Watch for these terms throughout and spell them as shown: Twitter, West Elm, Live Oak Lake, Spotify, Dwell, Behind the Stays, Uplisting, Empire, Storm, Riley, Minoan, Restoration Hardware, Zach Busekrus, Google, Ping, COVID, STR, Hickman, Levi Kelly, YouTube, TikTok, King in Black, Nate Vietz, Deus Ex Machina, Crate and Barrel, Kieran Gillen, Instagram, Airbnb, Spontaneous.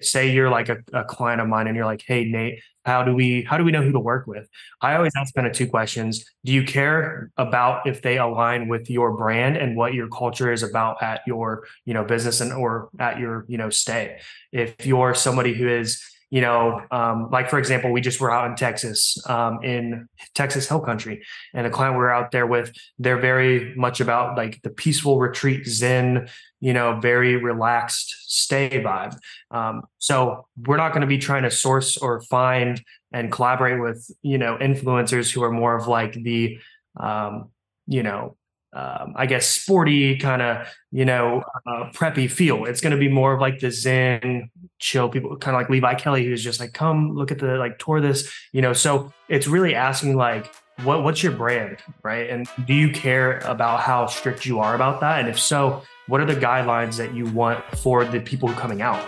Say you're like a client of mine and you're like, hey, Nate, how do we know who to work with? I always ask kind of two questions. Do you care about if they align with your brand and what your culture is about at your, business and or at your, stay? If you're somebody who is, like, for example, we just were out in Texas Hill Country, and a client we were out there with, they're very much about like the peaceful retreat, Zen, very relaxed stay vibe. So we're not going to be trying to source or find and collaborate with, influencers who are more of like the, I guess sporty kind of, preppy feel. It's going to be more of like the Zen chill people, kind of like Levi Kelly, who's just like, come look at the, like, tour this, so it's really asking like, what's your brand, right? And do you care about how strict you are about that? And if so, what are the guidelines that you want for the people coming out?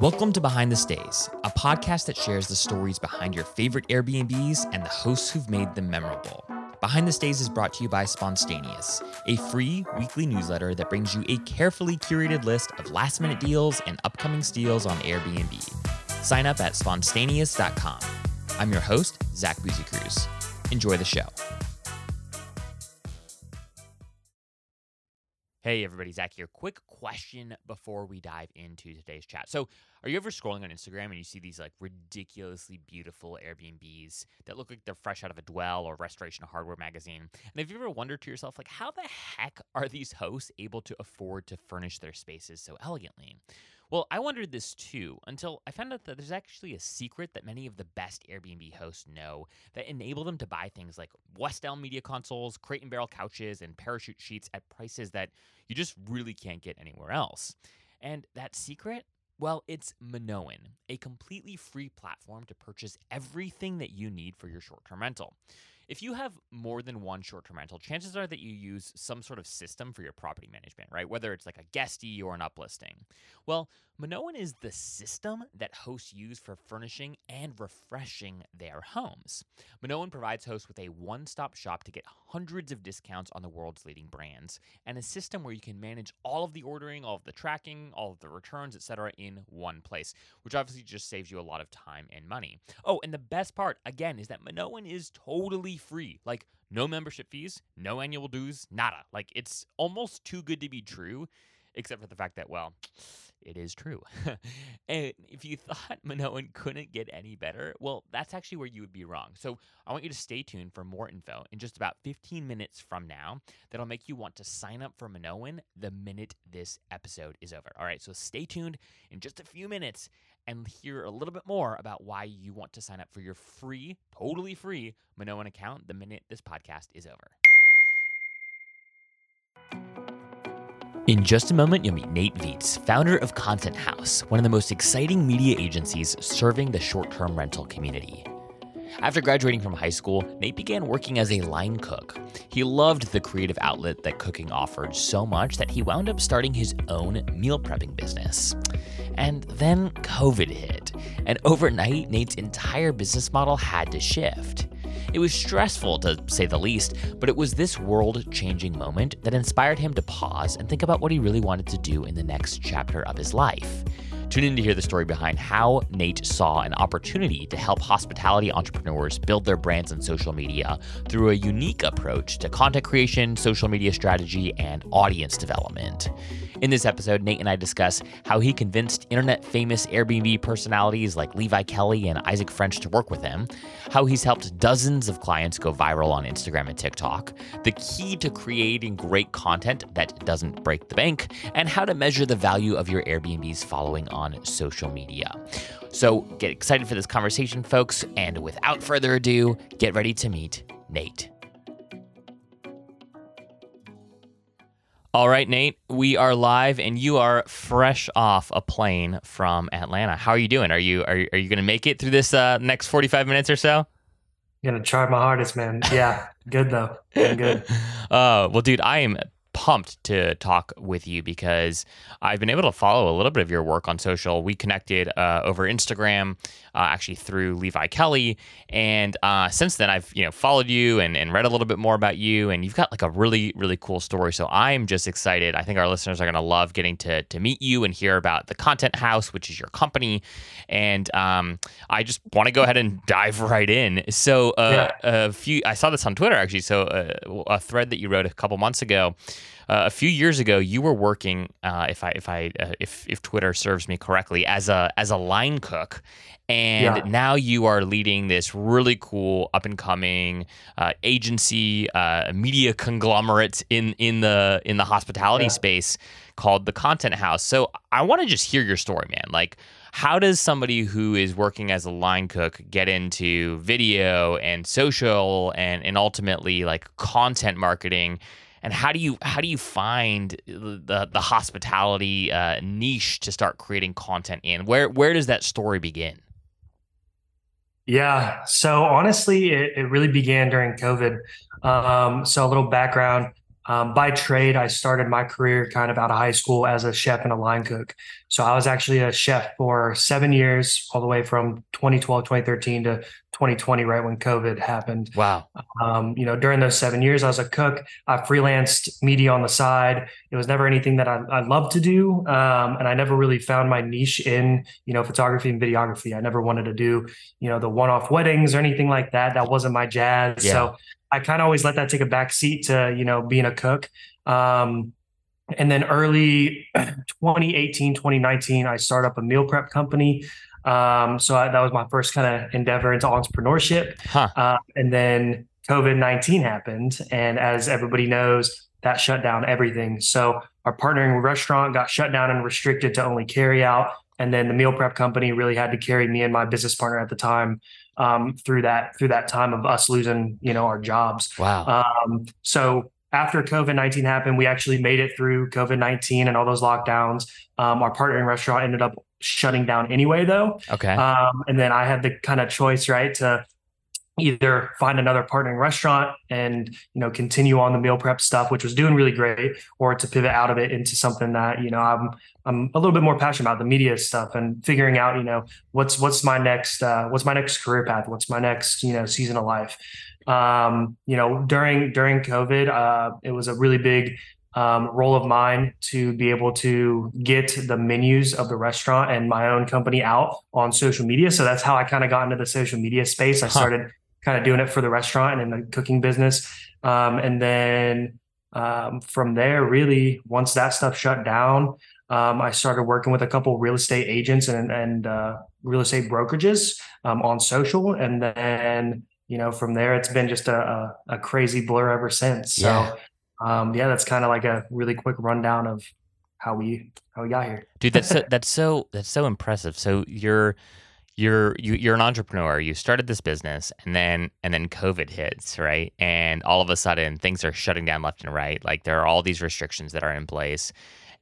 Welcome to Behind the Stays, a podcast that shares the stories behind your favorite Airbnbs and the hosts who've made them memorable. Behind the Stays is brought to you by Spontaneous, a free weekly newsletter that brings you a carefully curated list of last-minute deals and upcoming steals on Airbnb. Sign up at spontaneous.com. I'm your host, Zach Busekrus. Enjoy the show. Hey everybody, Zach here. Quick question before we dive into today's chat. So, are you ever scrolling on Instagram and you see these like ridiculously beautiful Airbnbs that look like they're fresh out of a Dwell or Restoration Hardware magazine? And have you ever wondered to yourself, like, how the heck are these hosts able to afford to furnish their spaces so elegantly? Well, I wondered this too, until I found out that there's actually a secret that many of the best Airbnb hosts know that enable them to buy things like West Elm media consoles, Crate and Barrel couches, and Parachute sheets at prices that you just really can't get anywhere else. And that secret? Well, it's Minoan, a completely free platform to purchase everything that you need for your short-term rental. If you have more than one short-term rental, chances are that you use some sort of system for your property management, right? Whether it's like a Guesty or an Uplisting. Well, Minoan is the system that hosts use for furnishing and refreshing their homes. Minoan provides hosts with a one-stop shop to get hundreds of discounts on the world's leading brands, and a system where you can manage all of the ordering, all of the tracking, all of the returns, etc. in one place, which obviously just saves you a lot of time and money. Oh, and the best part, again, is that Minoan is totally free. Like, no membership fees, no annual dues, nada. Like, it's almost too good to be true, except for the fact that, well, it is true. And if you thought Minoan couldn't get any better, well, that's actually where you would be wrong. So I want you to stay tuned for more info in just about 15 minutes from now that'll make you want to sign up for Minoan the minute this episode is over. All right, so stay tuned in just a few minutes and hear a little bit more about why you want to sign up for your free, totally free Minoan account the minute this podcast is over. In just a moment, you'll meet Nate Vietz, founder of Content House, one of the most exciting media agencies serving the short-term rental community. After graduating from high school, Nate began working as a line cook. He loved the creative outlet that cooking offered so much that he wound up starting his own meal prepping business. And then COVID hit, and overnight, Nate's entire business model had to shift. It was stressful, to say the least, but it was this world-changing moment that inspired him to pause and think about what he really wanted to do in the next chapter of his life. Tune in to hear the story behind how Nate saw an opportunity to help hospitality entrepreneurs build their brands on social media through a unique approach to content creation, social media strategy, and audience development. In this episode, Nate and I discuss how he convinced internet-famous Airbnb personalities like Levi Kelly and Isaac French to work with him, how he's helped dozens of clients go viral on Instagram and TikTok, the key to creating great content that doesn't break the bank, and how to measure the value of your Airbnb's following on social media. So get excited for this conversation, folks, and without further ado, get ready to meet Nate. All right, Nate, we are live and you are fresh off a plane from Atlanta. How are you doing? Are you going to make it through this next 45 minutes or so? I'm going to try my hardest, man. Yeah, good though. I'm good. Well, dude, I am pumped to talk with you because I've been able to follow a little bit of your work on social. We connected over Instagram, actually through Levi Kelly, and since then I've followed you and read a little bit more about you, and you've got like a really, really cool story. So I'm just excited. I think our listeners are going to love getting to meet you and hear about the Content House, which is your company, and I just want to go ahead and dive right in. So I saw this on Twitter actually. So a thread that you wrote a couple months ago. A few years ago, you were working, if Twitter serves me correctly, as a line cook, and now you are leading this really cool up and coming agency, media conglomerate in the hospitality space called the Content House. So I want to just hear your story, man. Like, how does somebody who is working as a line cook get into video and social and ultimately like content marketing? And how do you find the hospitality niche to start creating content in? Where does that story begin? Yeah, so honestly, it really began during COVID. So a little background. By trade, I started my career kind of out of high school as a chef and a line cook. So I was actually a chef for 7 years, all the way from 2012, 2013 to 2020, right when COVID happened. Wow. During those 7 years, I was a cook. I freelanced media on the side. It was never anything that I loved to do. And I never really found my niche in, photography and videography. I never wanted to do, the one-off weddings or anything like that. That wasn't my jazz. Yeah. So I kind of always let that take a back seat to, being a cook. And then early 2018, 2019, I started up a meal prep company. So that was my first kind of endeavor into entrepreneurship. Huh. And then COVID-19 happened. And as everybody knows, that shut down everything. So our partnering restaurant got shut down and restricted to only carry out. And then the meal prep company really had to carry me and my business partner at the time through that time of us losing, our jobs. Wow. So after COVID-19 happened, we actually made it through COVID-19 and all those lockdowns. Our partnering restaurant ended up shutting down anyway, though. Okay. And then I had the kind of choice, right, to either find another partnering restaurant and, continue on the meal prep stuff, which was doing really great, or to pivot out of it into something that, I'm a little bit more passionate about, the media stuff, and figuring out, what's my next career path? What's my next, season of life? During COVID, it was a really big, role of mine to be able to get the menus of the restaurant and my own company out on social media. So that's how I kind of got into the social media space. I started kind of doing it for the restaurant and in the cooking business. And then from there, really, once that stuff shut down, I started working with a couple real estate agents and real estate brokerages on social. And then, from there, it's been just a crazy blur ever since. So. Yeah. That's kind of like a really quick rundown of how we got here. Dude, that's so impressive. So you're an entrepreneur. You started this business, and then COVID hits, right? And all of a sudden, things are shutting down left and right. Like, there are all these restrictions that are in place.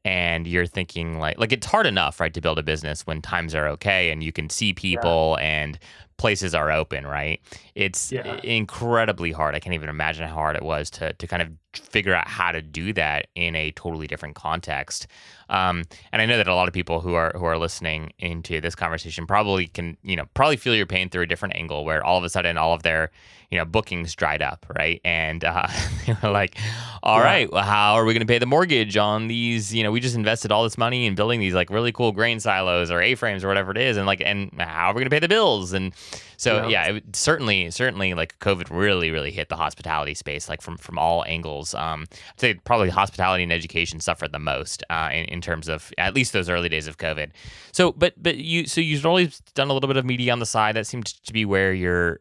And you're thinking like it's hard enough, right, to build a business when times are okay and you can see people and places are open, right? It's incredibly hard. I can't even imagine how hard it was to kind of figure out how to do that in a totally different context. And I know that a lot of people who are listening into this conversation probably can, probably feel your pain through a different angle, where all of a sudden all of their, bookings dried up, right? And they were like, all right, well, how are we going to pay the mortgage on these? We just invested all this money in building these like really cool grain silos or A-frames or whatever it is, and how are we going to pay the bills? And so it certainly like COVID really, really hit the hospitality space, like from all angles. I'd say probably hospitality and education suffered the most in terms of at least those early days of COVID. So, but you've always done a little bit of media on the side. That seemed to be where you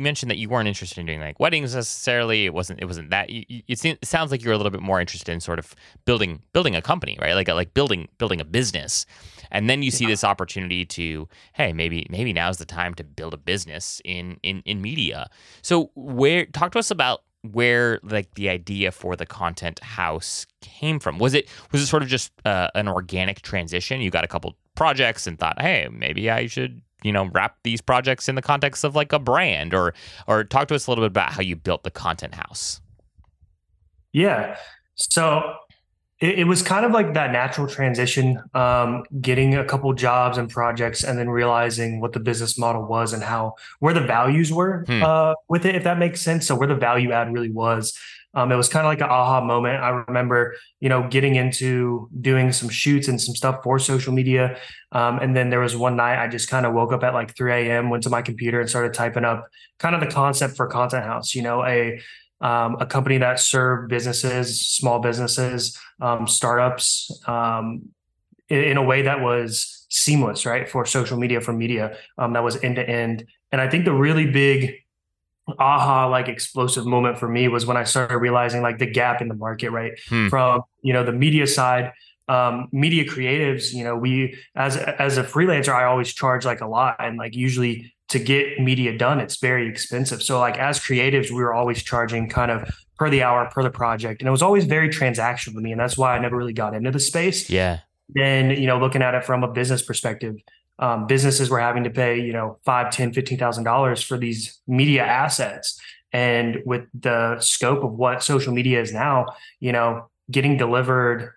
mentioned that you weren't interested in doing like weddings necessarily. It wasn't that. It sounds like you were a little bit more interested in sort of building a company, right? Like building a business. And then you see this opportunity to, hey, maybe now's the time to build a business in media. So talk to us about where like the idea for the Content House came from. Was it sort of just an organic transition? You got a couple projects and thought, hey, maybe I should, wrap these projects in the context of like a brand, or talk to us a little bit about how you built the Content House. Yeah. So it was kind of like that natural transition, getting a couple jobs and projects and then realizing what the business model was and where the values were with it, if that makes sense. So where the value add really was. It was kind of like an aha moment. I remember, getting into doing some shoots and some stuff for social media. And then there was one night I just kind of woke up at like 3 a.m., went to my computer and started typing up kind of the concept for Content House, a company that served businesses, small businesses, startups, in a way that was seamless, right? For social media, for media, that was end to end. And I think the really big aha, like explosive moment for me was when I started realizing like the gap in the market, right? From, the media side, media creatives, we, as a freelancer, I always charge like a lot, and like usually to get media done, it's very expensive. So like as creatives, we were always charging kind of per the hour, per the project. And it was always very transactional to me. And that's why I never really got into the space. Yeah. Then, looking at it from a business perspective, businesses were having to pay, $5,000, $10,000, $15,000 for these media assets. And with the scope of what social media is now, getting delivered,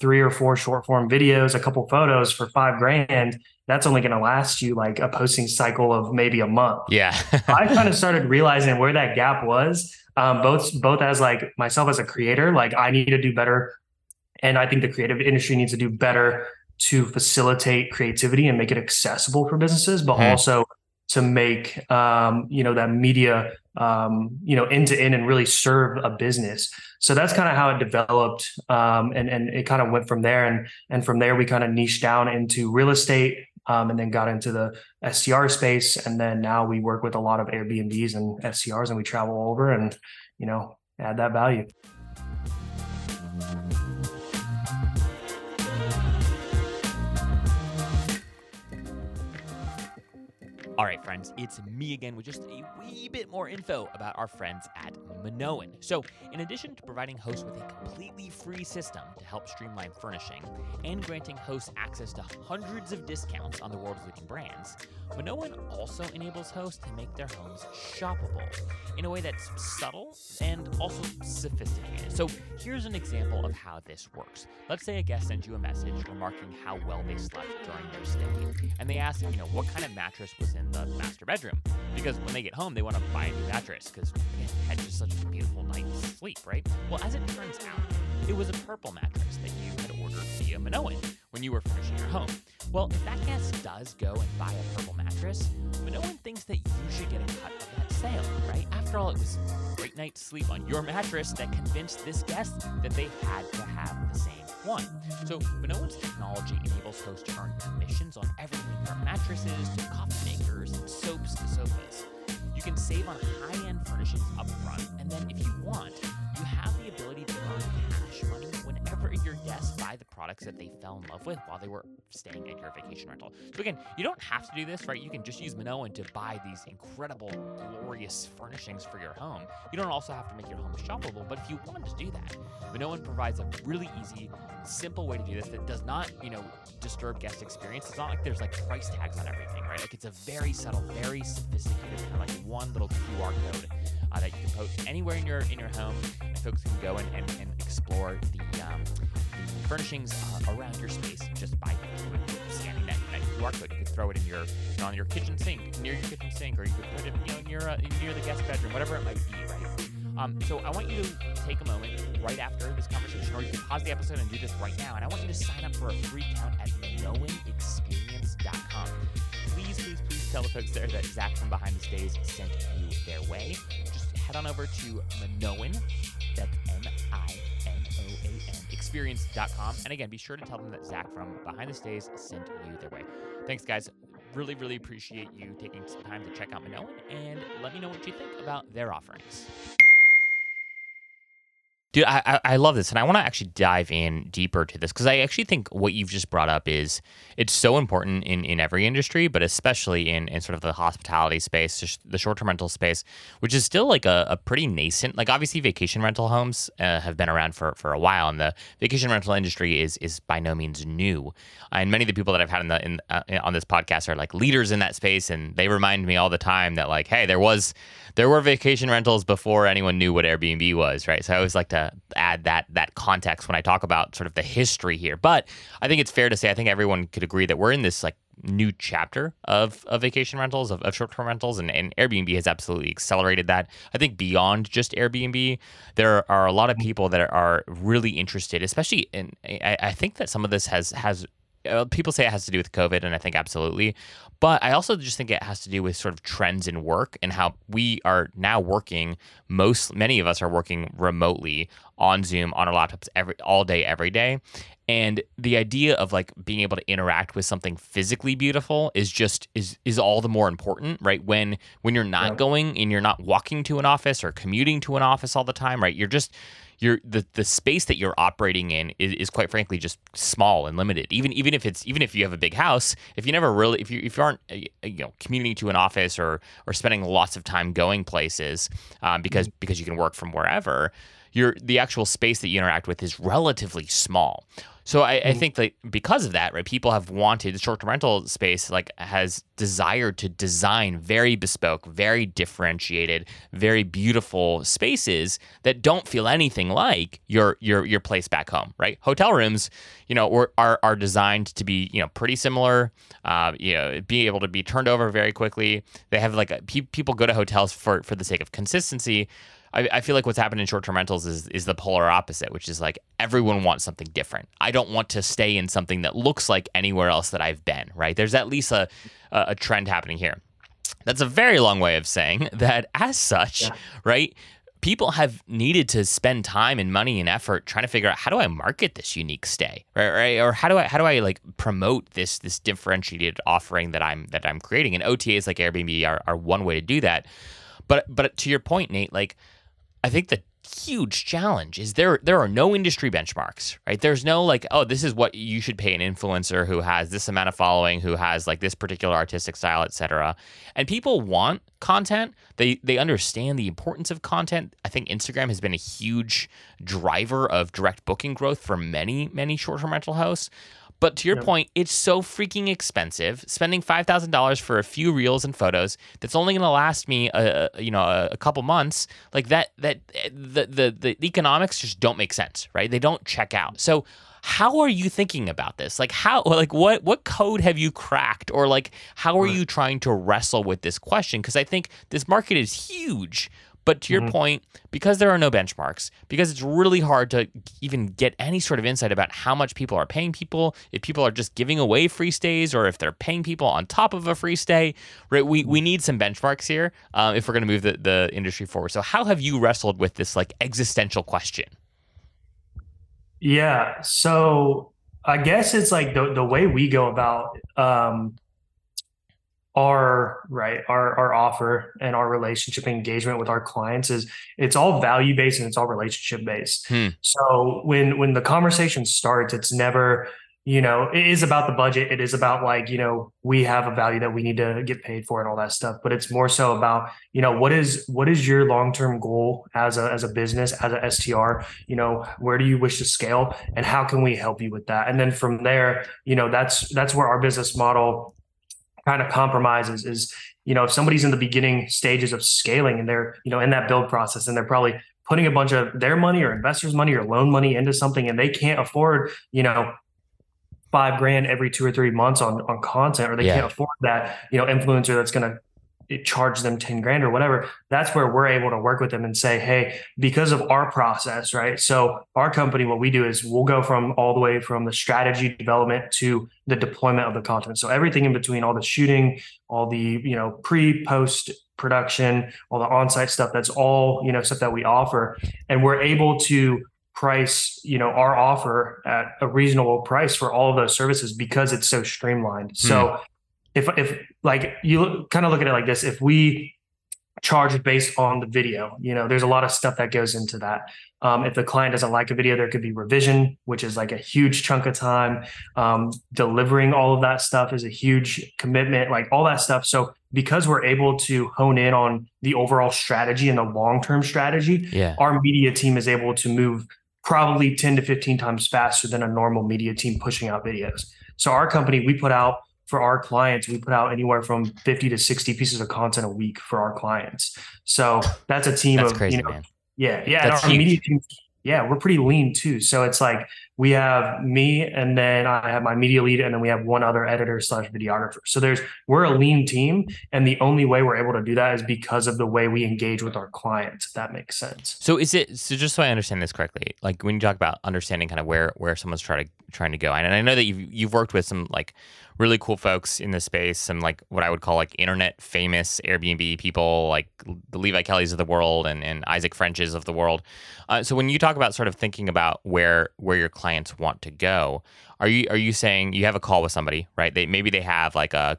3 or 4 short form videos, a couple photos for $5,000, that's only going to last you like a posting cycle of maybe a month. Yeah. I kind of started realizing where that gap was, both as like myself as a creator, like I need to do better. And I think the creative industry needs to do better to facilitate creativity and make it accessible for businesses, but also to make, that media, end to end and really serve a business. So that's kind of how it developed. And it kind of went from there. And from there, we kind of niched down into real estate, and then got into the STR space. And then now we work with a lot of Airbnbs and STRs, and we travel over and, add that value. All right, friends, it's me again with just a wee bit more info about our friends at Minoan. So in addition to providing hosts with a completely free system to help streamline furnishing and granting hosts access to hundreds of discounts on the world's leading brands, Minoan also enables hosts to make their homes shoppable in a way that's subtle and also sophisticated. So here's an example of how this works. Let's say a guest sends you a message remarking how well they slept during their stay. And they ask, what kind of mattress was in the master bedroom, because when they get home they want to buy a new mattress because they had just such a beautiful night's sleep, right? Well, as it turns out, it was a purple mattress that you had ordered via Minoan when you were furnishing your home. Well, if that guest does go and buy a purple mattress, Minoan thinks that you should get a cut of that sale, right? After all, it was a great night's sleep on your mattress that convinced this guest that they had to have the same one. So Minoan's technology enables hosts to earn commissions on everything from mattresses to coffee makers and soaps to sofas. You can save on high-end furnishings up front, and then if you want, you have the ability to earn cash money whenever your guests buy the products that they fell in love with while they were staying at your vacation rental. So again, you don't have to do this, right? You can just use Minoan to buy these incredible, glorious furnishings for your home. You don't also have to make your home shoppable, but if you wanted to do that, Minoan provides a really easy, simple way to do this that does not, disturb guest experience. It's not like there's like price tags on everything, right? Like it's a very subtle, very sophisticated kind of like one little QR code that you can post anywhere in your home, and folks can go and explore the furnishings around your space just by scanning that QR code. You could throw it in your on your kitchen sink, near your kitchen sink, or you could put it near the guest bedroom, whatever it might be, right? So I want you to take a moment right after this conversation, or you can pause the episode and do this right now. And I want you to sign up for a free account at minoanexperience.com. Please tell the folks there that Zach from Behind the Stays sent you their way. Just head on over to Minoan, that's Minoan, experience.com. And again, be sure to tell them that Zach from Behind the Stays sent you their way. Thanks, guys. Really, really appreciate you taking some time to check out Minoan, and let me know what you think about their offerings. Dude, I love this, and I want to actually dive in deeper to this because I actually think what you've just brought up is it's so important in every industry, but especially in sort of the hospitality space, the short-term rental space, which is still like a pretty nascent. Like obviously, vacation rental homes have been around for a while, and the vacation rental industry is by no means new. And many of the people that I've had on this podcast are like leaders in that space, and they remind me all the time that like, hey, there were vacation rentals before anyone knew what Airbnb was, right? So I always like to to add that context when I talk about sort of the history here. But I think it's fair to say, I think everyone could agree that we're in this like new chapter of vacation rentals, of short-term rentals, and Airbnb has absolutely accelerated that. I think beyond just Airbnb, there are a lot of people that are really interested, especially in, I think that some of this has people say it has to do with COVID, and I think absolutely. But I also just think it has to do with sort of trends in work and how we are now working. Many of us are working remotely on Zoom, on our laptops all day, every day. And the idea of like being able to interact with something physically beautiful is all the more important, right? When you're not going and you're not walking to an office or commuting to an office all the time, right? The space that you're operating in is quite frankly just small and limited. Even if you have a big house, if you aren't commuting to an office or spending lots of time going places, because you can work from wherever, the actual space that you interact with is relatively small. So I think that because of that, right, people have wanted short-term rental space, like has desired to design very bespoke, very differentiated, very beautiful spaces that don't feel anything like your place back home, right? Hotel rooms, are designed to be, pretty similar, be able to be turned over very quickly. They have people go to hotels for the sake of consistency. I feel like what's happened in short-term rentals is the polar opposite, which is like everyone wants something different. I don't want to stay in something that looks like anywhere else that I've been, right? There's at least a trend happening here. That's a very long way of saying that as such, right, people have needed to spend time and money and effort trying to figure out, how do I market this unique stay, right? Or how do I like promote this differentiated offering that I'm creating? And OTAs like Airbnb are one way to do that. But to your point, Nate, like, I think the huge challenge is there are no industry benchmarks, right? There's no like, oh, this is what you should pay an influencer who has this amount of following, who has like this particular artistic style, et cetera. And people want content. They understand the importance of content. I think Instagram has been a huge driver of direct booking growth for many, many short-term rental hosts. But to your point, it's so freaking expensive. Spending $5,000 for a few reels and photos that's only going to last me a couple months, like the economics just don't make sense, right? They don't check out. So how are you thinking about this? Like what code have you cracked, or like how are you trying to wrestle with this question? Because I think this market is huge. But to your point, because there are no benchmarks, because it's really hard to even get any sort of insight about how much people are paying people, if people are just giving away free stays, or if they're paying people on top of a free stay, right? We need some benchmarks here if we're going to move the industry forward. So how have you wrestled with this like existential question? Yeah, so I guess it's like the way we go about our offer and our relationship engagement with our clients is it's all value based and it's all relationship based. So when the conversation starts, it's never, it is about the budget. It is about we have a value that we need to get paid for and all that stuff. But it's more so about, what is your long-term goal as a business, as a STR, where do you wish to scale and how can we help you with that? And then from there, that's where our business model kind of compromises is, if somebody's in the beginning stages of scaling and they're, in that build process and they're probably putting a bunch of their money or investors' money or loan money into something and they can't afford, $5,000 every 2 or 3 months on content, or they can't afford that, influencer that's going to charge them $10,000 or whatever. That's where we're able to work with them and say, hey, because of our process, right? So our company, what we do is we'll go from all the way from the strategy development to the deployment of the content. So everything in between, all the shooting, all the, pre-post production, all the on-site stuff, that's all, stuff that we offer. And we're able to price, our offer at a reasonable price for all of those services because it's so streamlined. So if like you kind of look at it like this, if we charge based on the video, there's a lot of stuff that goes into that. If the client doesn't like a video, there could be revision, which is like a huge chunk of time. Delivering all of that stuff is a huge commitment, like all that stuff. So because we're able to hone in on the overall strategy and the long-term strategy, our media team is able to move probably 10 to 15 times faster than a normal media team pushing out videos. So our company, for our clients, we put out anywhere from 50 to 60 pieces of content a week for our clients. So that's a team that's crazy, man. Yeah. Yeah. That's huge. Media team, Yeah, we're pretty lean too. So it's like we have me, and then I have my media lead, and then we have one other editor slash videographer. So we're a lean team. And the only way we're able to do that is because of the way we engage with our clients, if that makes sense. So just so I understand this correctly, like when you talk about understanding kind of where someone's trying to go. And I know that you've worked with some like really cool folks in this space, some like what I would call like internet famous Airbnb people, like the Levi Kellys of the world and Isaac Frenches of the world. So when you talk about sort of thinking about where your clients want to go, are you saying you have a call with somebody, right? Maybe they have like an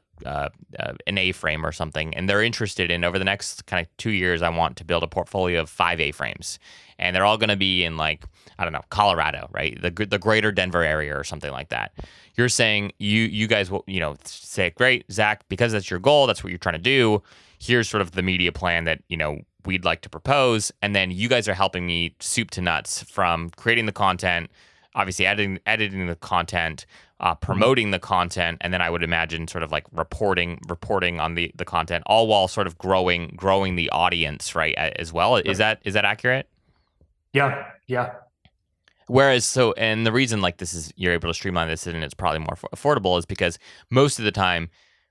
A-frame or something, and they're interested in over the next kind of 2 years, I want to build a portfolio of 5 A-frames, and they're all going to be in like, I don't know, Colorado, right? The greater Denver area or something like that. You're saying you guys will, you know, say, great, Zach, because that's your goal, that's what you're trying to do. Here's sort of the media plan that, you know, we'd like to propose. And then you guys are helping me soup to nuts from creating the content, obviously editing the content, promoting the content, and then I would imagine sort of like reporting on the content, all while sort of growing the audience, right, as well. Is that accurate? Yeah. Whereas, and the reason like this is you're able to streamline this and it's probably more affordable is because most of the time,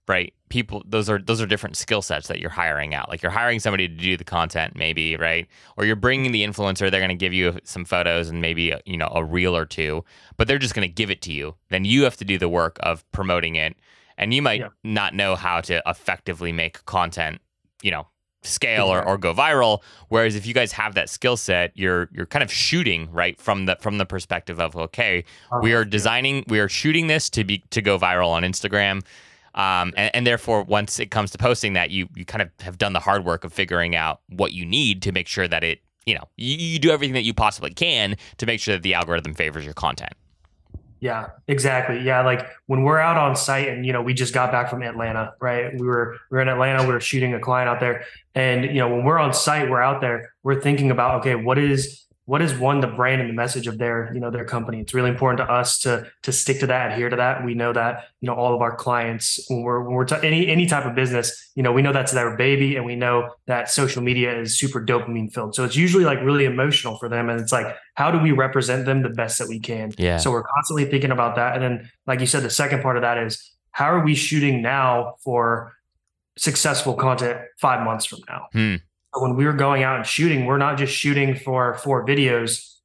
right, people, those are different skill sets that you're hiring out. Like you're hiring somebody to do the content maybe, right? Or you're bringing the influencer, they're going to give you some photos and maybe, you know, a reel or two, but they're just going to give it to you. Then you have to do the work of promoting it, and you might not know how to effectively make content, you know, scale or go viral. Whereas if you guys have that skill set, you're kind of shooting right from the perspective of, okay, we are designing, we are shooting this to go viral on Instagram. And therefore, once it comes to posting that, you kind of have done the hard work of figuring out what you need to make sure that it, you know, you do everything that you possibly can to make sure that the algorithm favors your content. Yeah, exactly. Yeah. Like when we're out on site and, you know, we just got back from Atlanta, right? We're in Atlanta, we were shooting a client out there, and, you know, when we're on site, we're out there, we're thinking about, okay, what is one, the brand and the message of their, you know, their company. It's really important to us to stick to that, adhere to that. We know that, you know, all of our clients, any type of business, you know, we know that's their baby, and we know that social media is super dopamine filled. So it's usually like really emotional for them. And it's like, how do we represent them the best that we can? Yeah. So we're constantly thinking about that. And then, like you said, the second part of that is, how are we shooting now for successful content 5 months from now? When we were going out and shooting, we're not just shooting for 4 videos.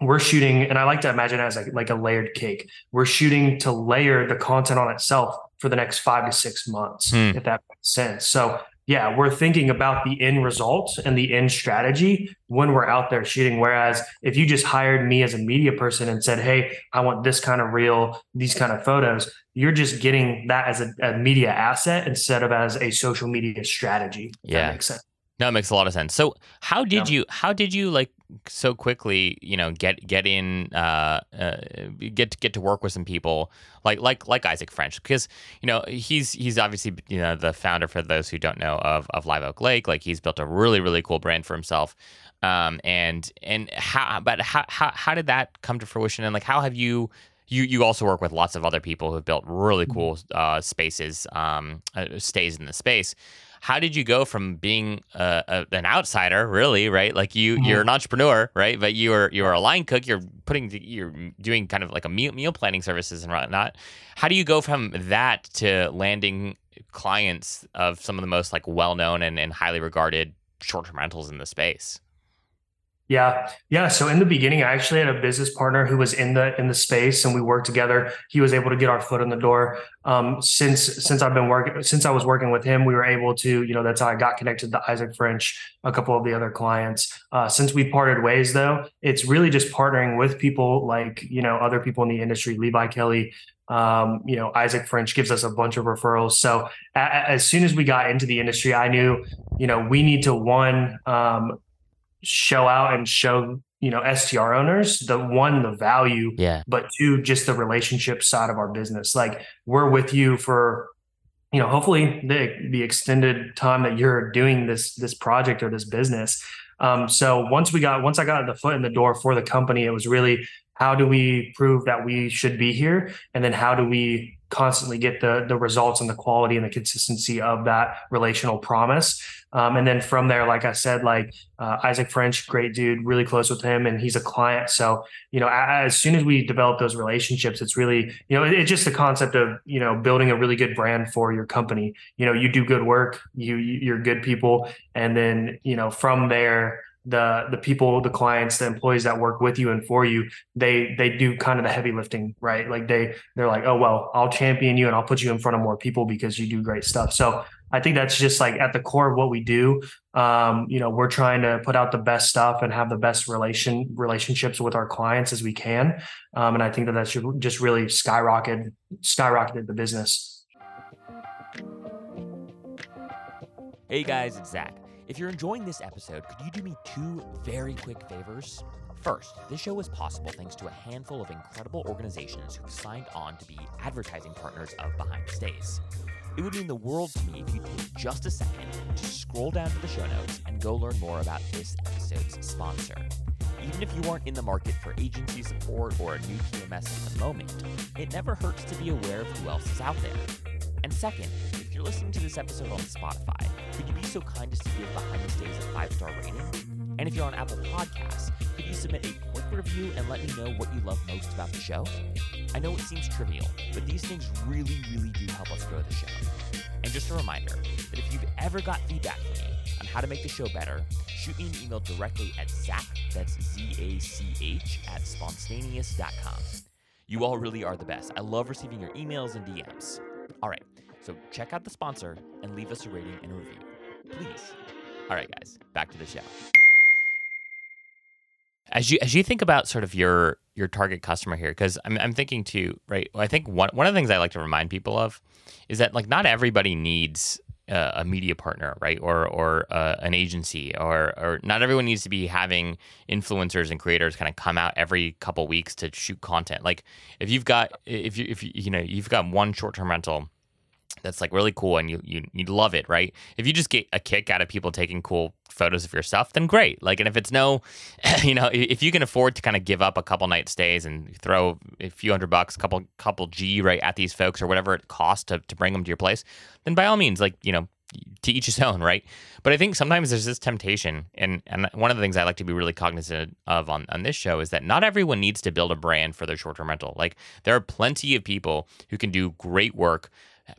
We're shooting, and I like to imagine it as like a layered cake. We're shooting to layer the content on itself for the next 5 to 6 months, if that makes sense. So yeah, we're thinking about the end result and the end strategy when we're out there shooting. Whereas if you just hired me as a media person and said, hey, I want this kind of reel, these kind of photos, you're just getting that as a media asset instead of as a social media strategy. If that makes sense. No, it makes a lot of sense. So how did you like so quickly, you know, get to work with some people like Isaac French? Because, you know, he's obviously, you know, the founder, for those who don't know, of Live Oak Lake. Like he's built a really, really cool brand for himself. How did that come to fruition? And like, how have you also work with lots of other people who have built really cool spaces, stays in the space. How did you go from being an outsider, really, right? Like you're an entrepreneur, right? But you are a line cook. You're doing kind of like a meal planning services and whatnot. How do you go from that to landing clients of some of the most like well-known and highly regarded short-term rentals in the space? Yeah. So in the beginning, I actually had a business partner who was in the space, and we worked together. He was able to get our foot in the door. Since I was working with him, we were able to, you know, that's how I got connected to Isaac French, a couple of the other clients. Since we parted ways, though, it's really just partnering with people like, you know, other people in the industry, Levi Kelly. You know, Isaac French gives us a bunch of referrals. So as soon as we got into the industry, I knew, you know, we need to show out and show, you know, STR owners, the value, but 2, just the relationship side of our business. Like we're with you for, you know, hopefully the extended time that you're doing this project or this business. So once I got the foot in the door for the company, it was really, how do we prove that we should be here? And then how do we constantly get the results and the quality and the consistency of that relational promise. And then from there, like I said, Isaac French, great dude, really close with him, and he's a client. So, you know, as soon as we develop those relationships, it's really, you know, it's just the concept of, you know, building a really good brand for your company. You know, you do good work, you're good people. And then, you know, from there, the people, the clients, the employees that work with you and for you, they do kind of the heavy lifting, right? Like they're like, oh, well, I'll champion you and I'll put you in front of more people because you do great stuff. So I think that's just like at the core of what we do. You know, we're trying to put out the best stuff and have the best relationships with our clients as we can. And I think that's just really skyrocketed the business. Hey guys, it's Zach. If you're enjoying this episode, could you do me two very quick favors? First, this show is possible thanks to a handful of incredible organizations who've signed on to be advertising partners of Behind the Stays. It would mean the world to me if you take just a second to scroll down to the show notes and go learn more about this episode's sponsor. Even if you aren't in the market for agency support or a new TMS at the moment, it never hurts to be aware of who else is out there. And second, if you're listening to this episode on Spotify, could you be so kind as to give Behind the Stays a 5-star rating? And if you're on Apple Podcasts, could you submit a quick review and let me know what you love most about the show? I know it seems trivial, but these things really, really do help us grow the show. And just a reminder that if you've ever got feedback from me on how to make the show better, shoot me an email directly at Zach, that's Z-A-C-H, @spontaneous.com. You all really are the best. I love receiving your emails and DMs. All right, so check out the sponsor and leave us a rating and a review, please. All right, guys, back to the show. As you think about sort of your target customer here, because I'm thinking too, right? I think one of the things I like to remind people of is that like not everybody needs a media partner, right? Or an agency, or not everyone needs to be having influencers and creators kind of come out every couple weeks to shoot content. Like if you've got one short-term rental that's like really cool and you love it, right? If you just get a kick out of people taking cool photos of your stuff, then great. Like, and if it's no, you know, if you can afford to kind of give up a couple night stays and throw a few $100, couple G right at these folks or whatever it costs to bring them to your place, then by all means, like, you know, to each his own, right? But I think sometimes there's this temptation, and one of the things I like to be really cognizant of on this show is that not everyone needs to build a brand for their short-term rental. Like, there are plenty of people who can do great work,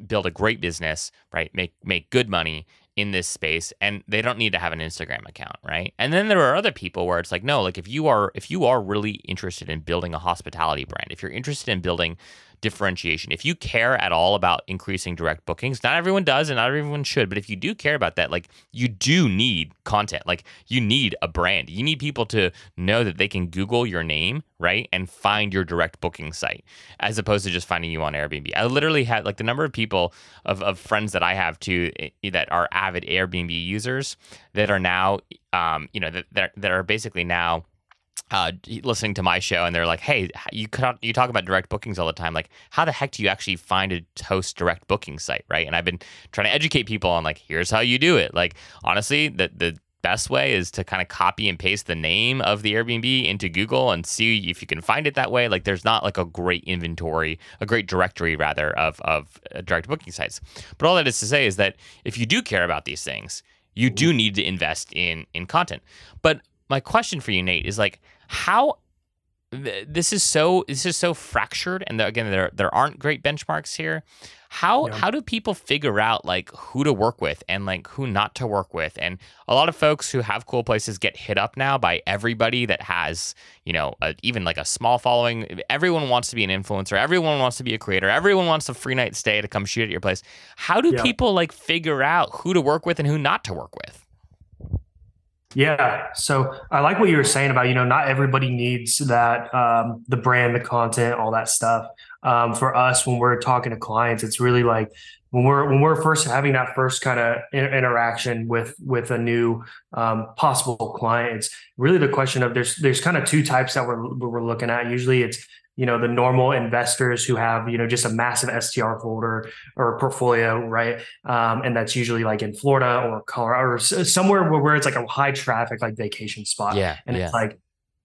build a great business, right? Make good money in this space, and they don't need to have an Instagram account, right? And then there are other people where it's like, no, like if you are really interested in building a hospitality brand, if you're interested in building differentiation, if you care at all about increasing direct bookings, not everyone does and not everyone should, but if you do care about that, like you do need content, like you need a brand, you need people to know that they can Google your name, right, and find your direct booking site as opposed to just finding you on Airbnb. I literally had like the number of people of friends that I have too that are avid Airbnb users that are now that are basically now listening to my show, and they're like, hey, you talk about direct bookings all the time. Like, how the heck do you actually find a host direct booking site, right? And I've been trying to educate people on, like, here's how you do it. Like, honestly, the best way is to kind of copy and paste the name of the Airbnb into Google and see if you can find it that way. Like, there's not like a great directory of direct booking sites. But all that is to say is that if you do care about these things, you do need to invest in content. But my question for you, Nate, is like, how this is so fractured, and again, there aren't great benchmarks here. How do people figure out like who to work with and like who not to work with? And a lot of folks who have cool places get hit up now by everybody that has, you know, even like a small following. Everyone wants to be an influencer. Everyone wants to be a creator. Everyone wants a free night stay to come shoot at your place. How do people like figure out who to work with and who not to work with? Yeah. So I like what you were saying about, you know, not everybody needs that, the brand, the content, all that stuff. For us, when we're talking to clients, it's really like when we're first having that first kind of interaction with a new possible client, it's really the question of there's kind of two types that we're looking at. Usually it's, you know, the normal investors who have, you know, just a massive STR folder or portfolio, right? And that's usually like in Florida or Colorado or somewhere where it's like a high traffic, like vacation spot. Yeah, and it's like,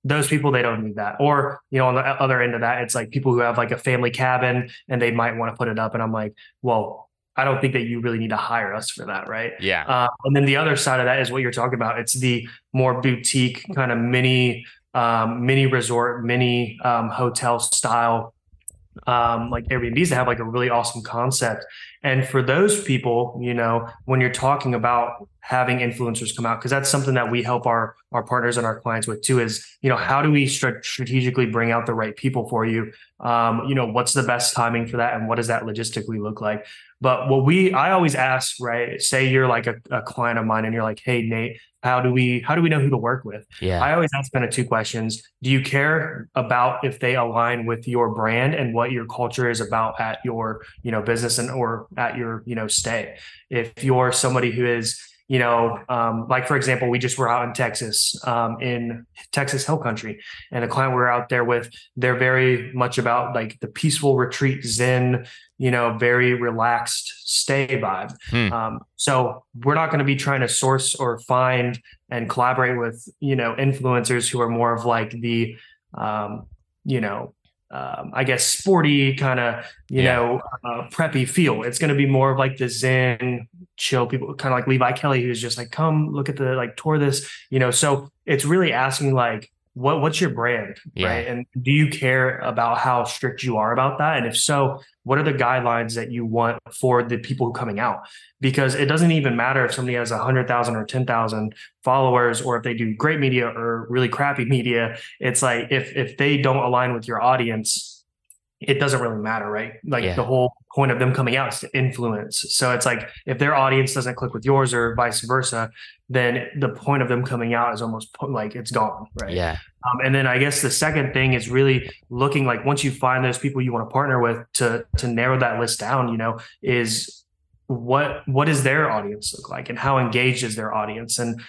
those people, they don't need that. Or, you know, on the other end of that, it's like people who have like a family cabin and they might want to put it up. And I'm like, well, I don't think that you really need to hire us for that. Right. Yeah. And then the other side of that is what you're talking about. It's the more boutique kind of mini resort, mini hotel style, like Airbnbs that have like a really awesome concept. And for those people, you know, when you're talking about having influencers come out, because that's something that we help our partners and our clients with too, is, you know, how do we strategically bring out the right people for you? You know, what's the best timing for that? And what does that logistically look like? But what I always ask, right, say you're like a client of mine and you're like, hey, Nate, how do we know who to work with? Yeah. I always ask kind of two questions. Do you care about if they align with your brand and what your culture is about at your, you know, business and, or at your, you know, stay? If you're somebody who is, you know, like, for example, we just were out in Texas Hill Country, and the client we were out there with, they're very much about like the peaceful retreat, Zen, you know, very relaxed stay vibe. So we're not going to be trying to source or find and collaborate with, you know, influencers who are more of like the, you know, I guess sporty kind of, you know, preppy feel. It's going to be more of like the Zen chill people, kind of like Levi Kelly, who's just like, come look at the, like, tour this, you know? So it's really asking like, what's your brand? Yeah. Right. And do you care about how strict you are about that? And if so, what are the guidelines that you want for the people who are coming out? Because it doesn't even matter if somebody has 100,000 or 10,000 followers, or if they do great media or really crappy media. It's like, if they don't align with your audience, it doesn't really matter, right? Like, the whole point of them coming out is to influence. So it's like, if their audience doesn't click with yours or vice versa, then the point of them coming out is almost like it's gone, right? Yeah. And then I guess the second thing is really looking like, once you find those people you want to partner with, to narrow that list down, you know, is what does their audience look like, and how engaged is their audience? And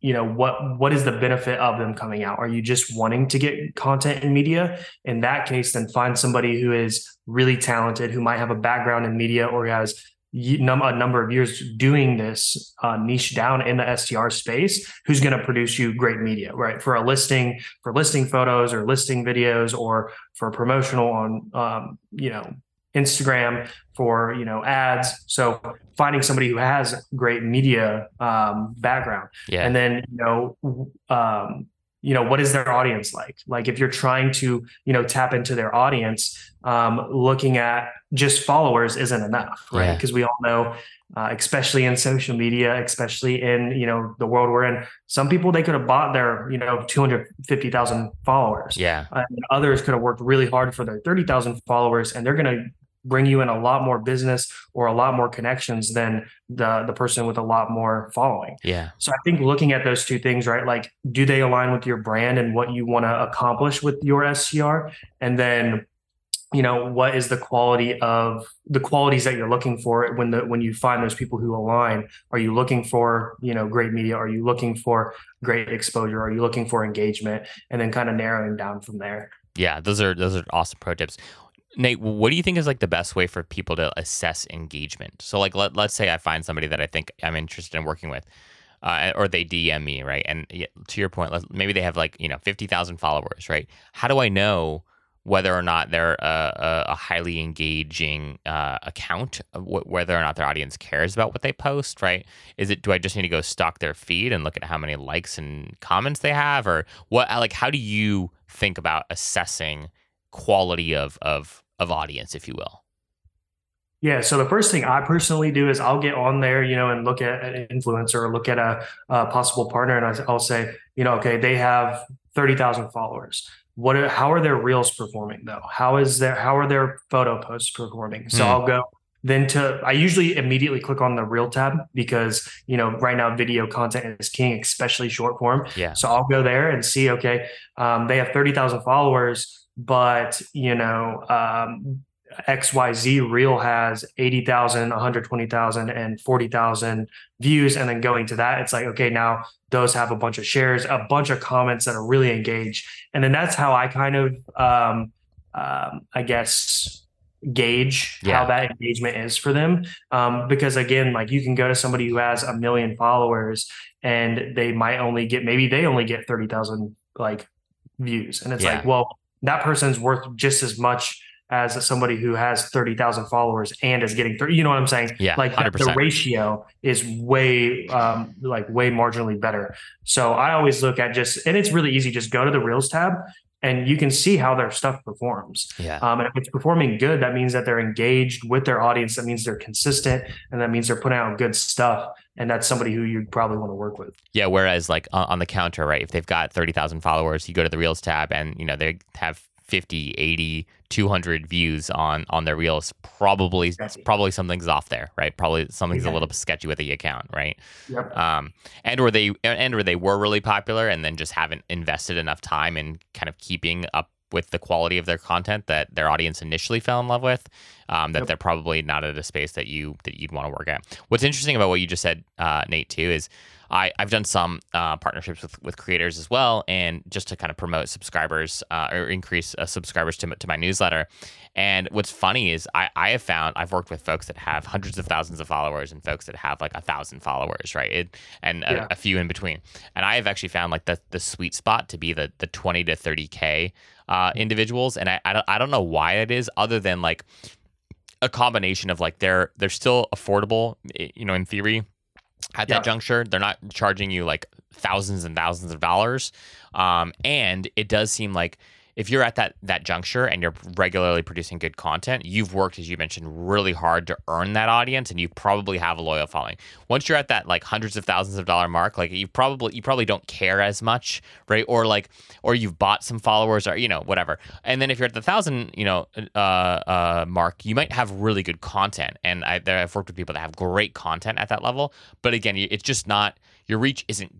you know, what is the benefit of them coming out? Are you just wanting to get content and media? In that case, then find somebody who is really talented, who might have a background in media, or has a number of years doing this niche down in the SDR space, who's going to produce you great media, right? For a listing, for listing photos or listing videos, or for promotional on, you know, Instagram, for, you know, ads. So finding somebody who has great media background. Yeah. And then, you know, what is their audience like? Like, if you're trying to, you know, tap into their audience, looking at just followers isn't enough, right? Because we all know, especially in social media, especially in, you know, the world we're in, some people, they could have bought their, you know, 250,000 followers. Yeah. And others could have worked really hard for their 30,000 followers, and they're going to bring you in a lot more business or a lot more connections than the person with a lot more following. Yeah. So I think looking at those two things, right? Like, do they align with your brand and what you want to accomplish with your SDR? And then, you know, what is the quality of the qualities that you're looking for when you find those people who align? Are you looking for, you know, great media? Are you looking for great exposure? Are you looking for engagement? And then kind of narrowing down from there. Yeah. Those are awesome pro tips. Nate, what do you think is like the best way for people to assess engagement? So like, let's say I find somebody that I think I'm interested in working with, or they DM me, right? And to your point, maybe they have like, you know, 50,000 followers, right? How do I know whether or not they're a highly engaging account, whether or not their audience cares about what they post, right? Do I just need to go stalk their feed and look at how many likes and comments they have, or what? Like, how do you think about assessing quality of audience, if you will? Yeah. So the first thing I personally do is I'll get on there, you know, and look at an influencer or look at a possible partner. And I'll say, you know, okay, they have 30,000 followers. How are their reels performing though? How are their photo posts performing? So I'll go then I usually immediately click on the reel tab, because, you know, right now video content is king, especially short form. Yeah. So I'll go there and see, okay, they have 30,000 followers, but, you know, XYZ reel has 80,000, 120,000 and 40,000 views. And then going to that, it's like, okay, now those have a bunch of shares, a bunch of comments that are really engaged. And then that's how I kind of, I guess, gauge how that engagement is for them. Because again, like, you can go to somebody who has 1 million followers and they only get 30,000 like views. And it's like, well, that person's worth just as much as somebody who has 30,000 followers and is getting 30, you know what I'm saying? Yeah, like the ratio is way, like way marginally better. So I always look at just, and it's really easy, just go to the Reels tab and you can see how their stuff performs. Yeah. And if it's performing good, that means that they're engaged with their audience. That means they're consistent, and that means they're putting out good stuff. And that's somebody who you'd probably want to work with. Yeah. Whereas like on the counter, right, if they've got 30,000 followers, you go to the Reels tab and, you know, they have 50, 80, 200 views on their Reels, probably something's off there, right? Probably something's a little bit sketchy with the account, right? Yep. And or they were really popular and then just haven't invested enough time in kind of keeping up with the quality of their content that their audience initially fell in love with, they're probably not at a space that you'd want to work at. What's interesting about what you just said, Nate, too, is I've done some partnerships with creators as well, and just to kind of promote subscribers or increase subscribers to my newsletter. And what's funny is I have found I've worked with folks that have hundreds of thousands of followers and folks that have like 1,000 followers, right? A few in between. And I have actually found like the sweet spot to be the 20 to 30K individuals. And I don't know why it is, other than like a combination of like they're still affordable, you know, in theory. At that juncture, they're not charging you like thousands and thousands of dollars. And it does seem like if you're at that juncture and you're regularly producing good content, you've worked, as you mentioned, really hard to earn that audience, and you probably have a loyal following. Once you're at that like hundreds of thousands of dollar mark, like you probably don't care as much, right? Or you've bought some followers, or, you know, whatever. And then if you're at the 1,000, you know, mark, you might have really good content. And I've worked with people that have great content at that level, but again, it's just not, your reach isn't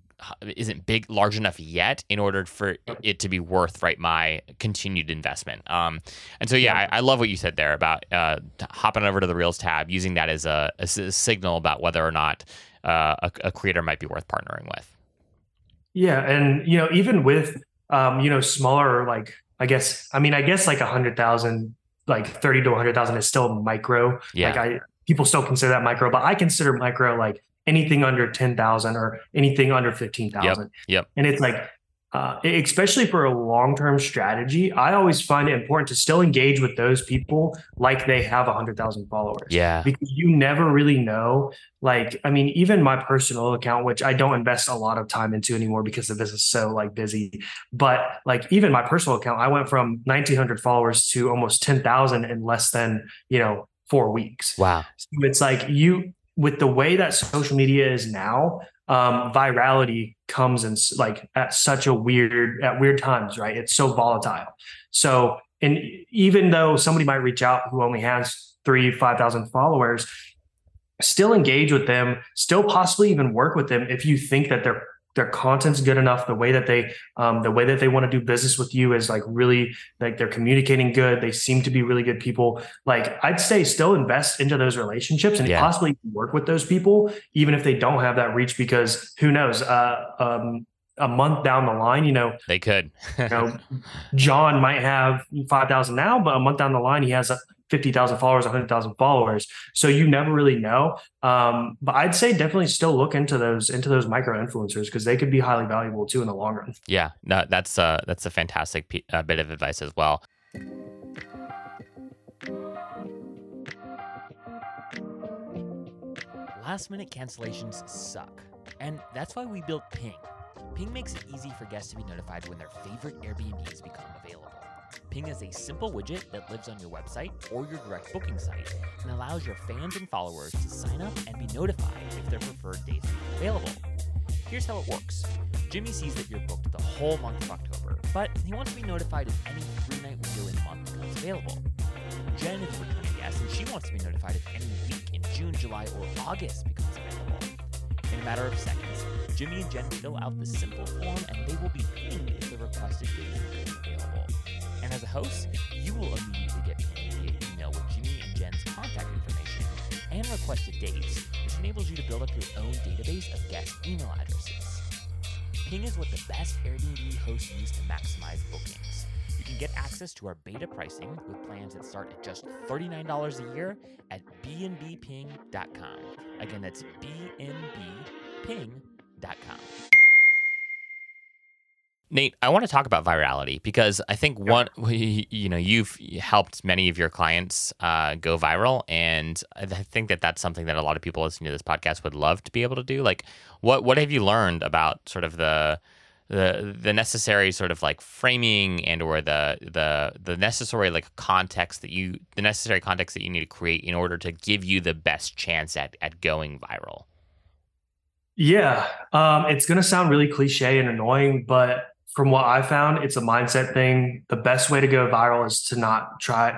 big, large enough yet in order for it to be worth, right, my continued investment. And so, yeah, I love what you said there about hopping over to the Reels tab, using that as a signal about whether or not a creator might be worth partnering with. Yeah. And, you know, even with, you know, smaller, like, I guess like 100,000, like 30 to 100,000 is still micro. Yeah. Like people still consider that micro, but I consider micro like anything under 10,000 or anything under 15,000. Yep. And it's like, especially for a long-term strategy, I always find it important to still engage with those people like they have 100,000 followers. Yeah. Because you never really know. Like, I mean, even my personal account, which I don't invest a lot of time into anymore because the business is so like busy, but like even my personal account, I went from 1,900 followers to almost 10,000 in less than, you know, 4 weeks. Wow. So it's like with the way that social media is now, virality comes in like at weird times, right? It's so volatile. So, and even though somebody might reach out who only has 5,000 followers, still engage with them, still possibly even work with them. If you think that their content's good enough, the way that they want to do business with you is like really like they're communicating good. They seem to be really good people. Like I'd say still invest into those relationships and possibly work with those people, even if they don't have that reach, because who knows, a month down the line, you know, they could, you know, John might have 5,000 now, but a month down the line, he has 50,000 followers, 100,000 followers. So you never really know. But I'd say definitely still look into those micro influencers, because they could be highly valuable too in the long run. Yeah, no, that's a fantastic bit of advice as well. Last minute cancellations suck. And that's why we built Ping. Ping makes it easy for guests to be notified when their favorite Airbnbs become available. Ping is a simple widget that lives on your website or your direct booking site and allows your fans and followers to sign up and be notified if their preferred dates are available. Here's how it works. Jimmy sees that you're booked the whole month of October, but he wants to be notified if any 3-night window in the month becomes available. Jen is a returning guest, and she wants to be notified if any week in June, July, or August becomes available. In a matter of seconds, Jimmy and Jen fill out the simple form, and they will be pinged if the requested dates are available. And as a host, you will immediately get pinged via email with Jimmy and Jen's contact information and requested dates, which enables you to build up your own database of guest email addresses. Ping is what the best Airbnb hosts use to maximize bookings. You can get access to our beta pricing with plans that start at just $39 a year at bnbping.com. Again, that's bnbping.com. Nate, I want to talk about virality because I think one, you know, you've helped many of your clients go viral, and I think that that's something that a lot of people listening to this podcast would love to be able to do. Like, what have you learned about sort of the necessary sort of like framing and or the necessary like context that you need to create in order to give you the best chance at going viral? Yeah, it's going to sound really cliche and annoying, but from what I found, it's a mindset thing. The best way to go viral is to not try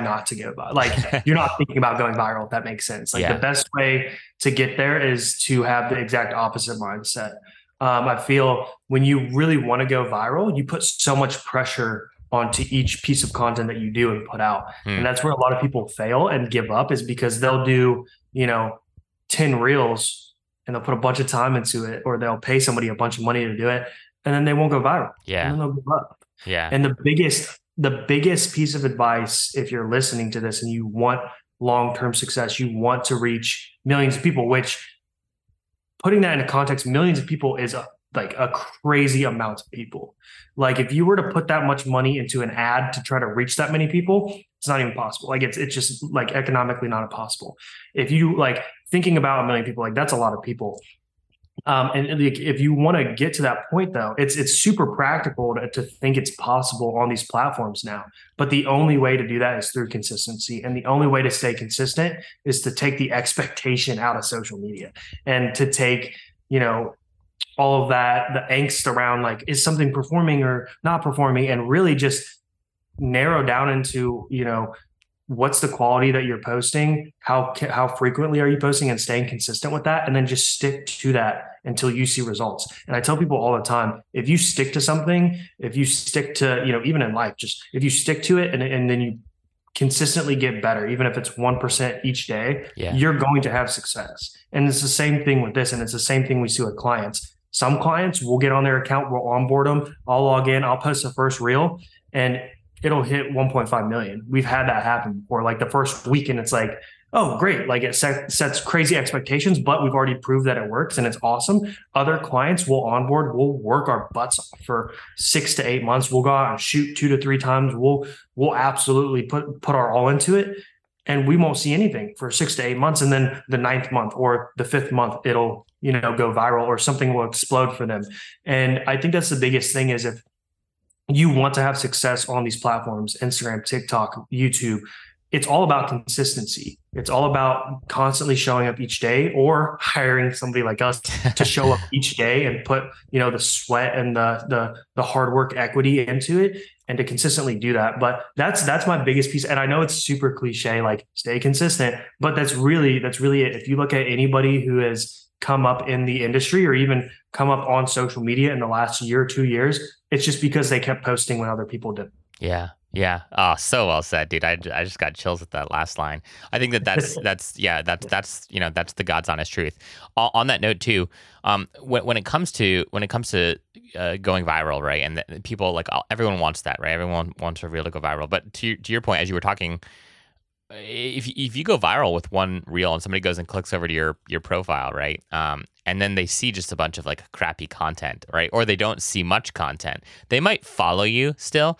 not to go viral. Like you're not thinking about going viral, if that makes sense. Like the best way to get there is to have the exact opposite mindset. I feel when you really want to go viral, you put so much pressure onto each piece of content that you do and put out. And that's where a lot of people fail and give up, is because they'll do, you know, 10 reels and they'll put a bunch of time into it, or they'll pay somebody a bunch of money to do it, and then they won't go viral. Yeah. And then they'll give up. Yeah. And the biggest piece of advice, if you're listening to this and you want long-term success, you want to reach millions of people, which, putting that into context, millions of people is a crazy amount of people. Like if you were to put that much money into an ad to try to reach that many people, it's not even possible. Like it's just like economically not impossible. If you like thinking about a million people, like that's a lot of people. And if you want to get to that point though, it's super practical to think it's possible on these platforms now, but the only way to do that is through consistency. And the only way to stay consistent is to take the expectation out of social media and to take, you know, all of that, the angst around like, is something performing or not performing, and really just narrow down into, you know, what's the quality that you're posting? How frequently are you posting, and staying consistent with that? And then just stick to that until you see results. And I tell people all the time, if you stick to something, if you stick to, you know, even in life, just if you stick to it and then you consistently get better, even if it's 1% each day, you're going to have success. And it's the same thing with this. And it's the same thing we see with clients. Some clients will get on their account, we'll onboard them, I'll log in, I'll post the first reel, and it'll hit 1.5 million. We've had that happen before. Like the first weekend, it's like, oh, great. Like it sets crazy expectations, but we've already proved that it works and it's awesome. Other clients will onboard, we'll work our butts off for 6 to 8 months. We'll go out and shoot 2 to 3 times. We'll absolutely put our all into it, and we won't see anything for 6 to 8 months. And then the 9th month or the 5th month, it'll, you know, go viral, or something will explode for them. And I think that's the biggest thing, is if you want to have success on these platforms, Instagram, TikTok, YouTube, it's all about consistency. It's all about constantly showing up each day, or hiring somebody like us to show up each day and put, you know, the sweat and the hard work equity into it, and to consistently do that. But that's my biggest piece. And I know it's super cliche, like stay consistent, but that's really it. If you look at anybody who has come up in the industry, or even come up on social media in the last year or 2 years, it's just because they kept posting when other people didn't. Yeah. Yeah. Oh, so well said, dude. I just got chills at that last line. I think that's the God's honest truth. On that note too, when it comes to going viral, right? And people like everyone wants that, right? Everyone wants a reel to go viral. But to your point, as you were talking, if you go viral with one reel and somebody goes and clicks over to your profile, right? And then they see just a bunch of like crappy content, right? Or they don't see much content. They might follow you still.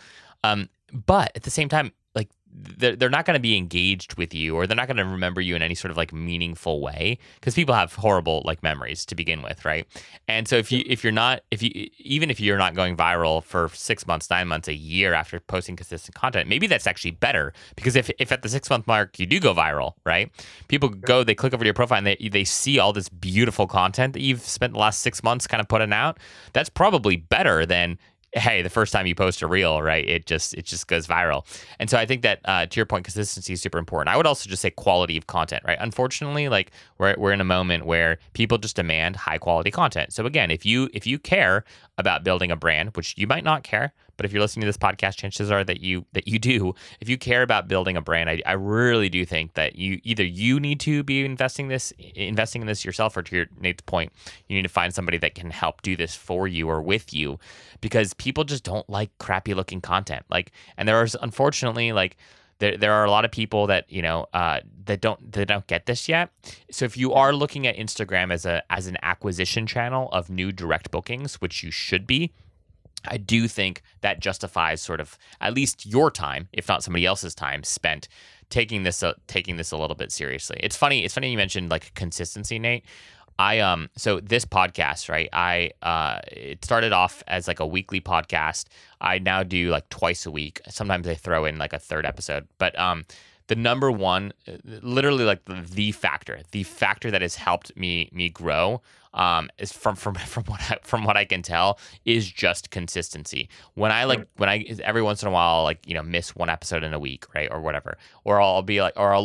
But at the same time, like they're not going to be engaged with you, or they're not going to remember you in any sort of like meaningful way, because people have horrible like memories to begin with, right? And so if you're not going viral for 6 months, 9 months, a year after posting consistent content, maybe that's actually better, because if at the 6-month mark you do go viral, right? People go, they click over to your profile and they see all this beautiful content that you've spent the last 6 months kind of putting out. That's probably better than, hey, the first time you post a reel, right, it just goes viral. And so I think that to your point, consistency is super important. I would also just say quality of content, right? Unfortunately, like we're in a moment where people just demand high quality content. So again, if you care about building a brand, which you might not care, but if you're listening to this podcast, chances are that you do. If you care about building a brand, I really do think that you need to be investing in this yourself, or to your Nate's point, you need to find somebody that can help do this for you or with you, because people just don't like crappy looking content. Like, and there is, unfortunately, like there are a lot of people that, you know, that don't get this yet. So if you are looking at Instagram as an acquisition channel of new direct bookings, which you should be, I do think that justifies sort of at least your time, if not somebody else's time spent taking this a little bit seriously. It's funny you mentioned like consistency, Nate. So this podcast, right? It started off as like a weekly podcast. I now do like twice a week. Sometimes I throw in like a third episode, but the number one, literally like the factor that has helped me grow, is from what I can tell, is just consistency. When I every once in a while, like, you know, miss one episode in a week, right, or whatever, or I'll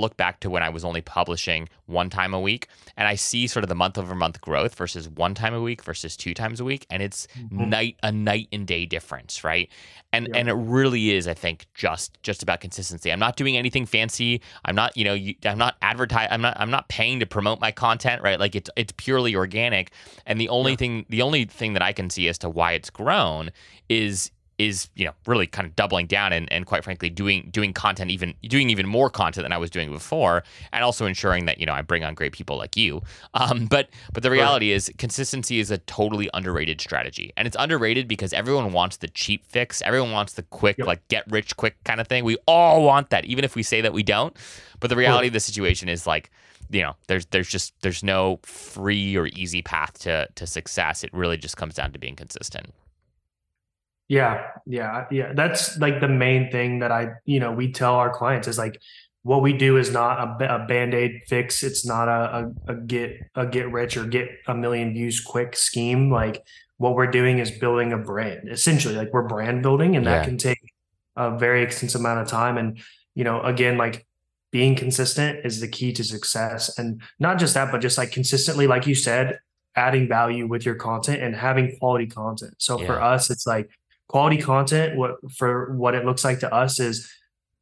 look back to when I was only publishing one time a week, and I see sort of the month over month growth versus one time a week versus two times a week, and it's night and day difference, right? And it really is, I think, just about consistency. I'm not doing anything fancy. I'm not, you know, I'm not advertising. I'm not paying to promote my content, right? Like it's purely organic. And the only thing that I can see as to why it's grown is, you know, really kind of doubling down and quite frankly doing even more content than I was doing before, and also ensuring that, you know, I bring on great people like you. But the reality is consistency is a totally underrated strategy, and it's underrated because everyone wants the cheap fix, everyone wants the quick like get rich quick kind of thing. We all want that, even if we say that we don't. But the reality of the situation is, like, you know, there's no free or easy path to success. It really just comes down to being consistent. Yeah. That's like the main thing that I, you know, we tell our clients is like, what we do is not a Band-Aid fix. It's not a get rich or get a million views quick scheme. Like, what we're doing is building a brand, essentially. Like, we're brand building, and that can take a very extensive amount of time. And, you know, again, like, being consistent is the key to success. And not just that, but just like consistently, like you said, adding value with your content and having quality content. So for us, it's like quality content. What it looks like to us is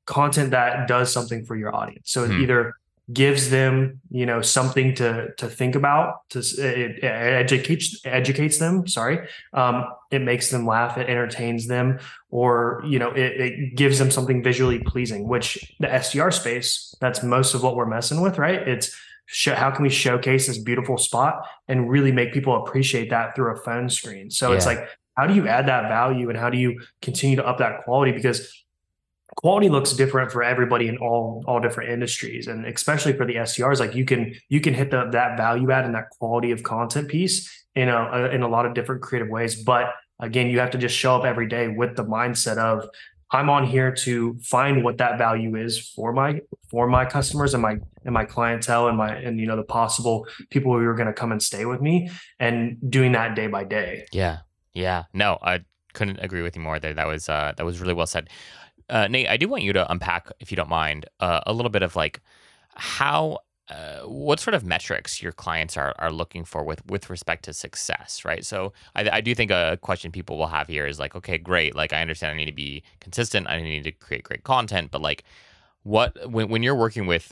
content that does something for your audience. So it either gives them, you know, something to think about, it educates them. It makes them laugh, it entertains them, or, you know, it gives them something visually pleasing, which the SDR space, that's most of what we're messing with, right? It's how can we showcase this beautiful spot and really make people appreciate that through a phone screen? So it's like, how do you add that value, and how do you continue to up that quality? Because quality looks different for everybody in all different industries, and especially for the SDRs. Like, you can hit that value add and that quality of content piece in a lot of different creative ways. But again, you have to just show up every day with the mindset of, I'm on here to find what that value is for my customers and my clientele and you know, the possible people who are going to come and stay with me, and doing that day by day. Yeah. No, I couldn't agree with you more there. That was really well said. Nate, I do want you to unpack, if you don't mind, a little bit of like how, what sort of metrics your clients are looking for with respect to success, right? So I do think a question people will have here is like, okay, great. Like, I understand I need to be consistent. I need to create great content, but like, what, when you're working with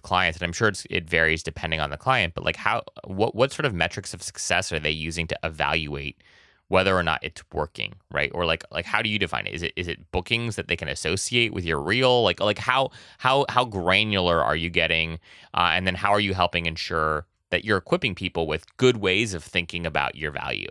clients, and I'm sure it varies depending on the client, but like what sort of metrics of success are they using to evaluate whether or not it's working, right? Or like how do you define it? Is it bookings that they can associate with your reel? Like how granular are you getting? And then how are you helping ensure that you're equipping people with good ways of thinking about your value?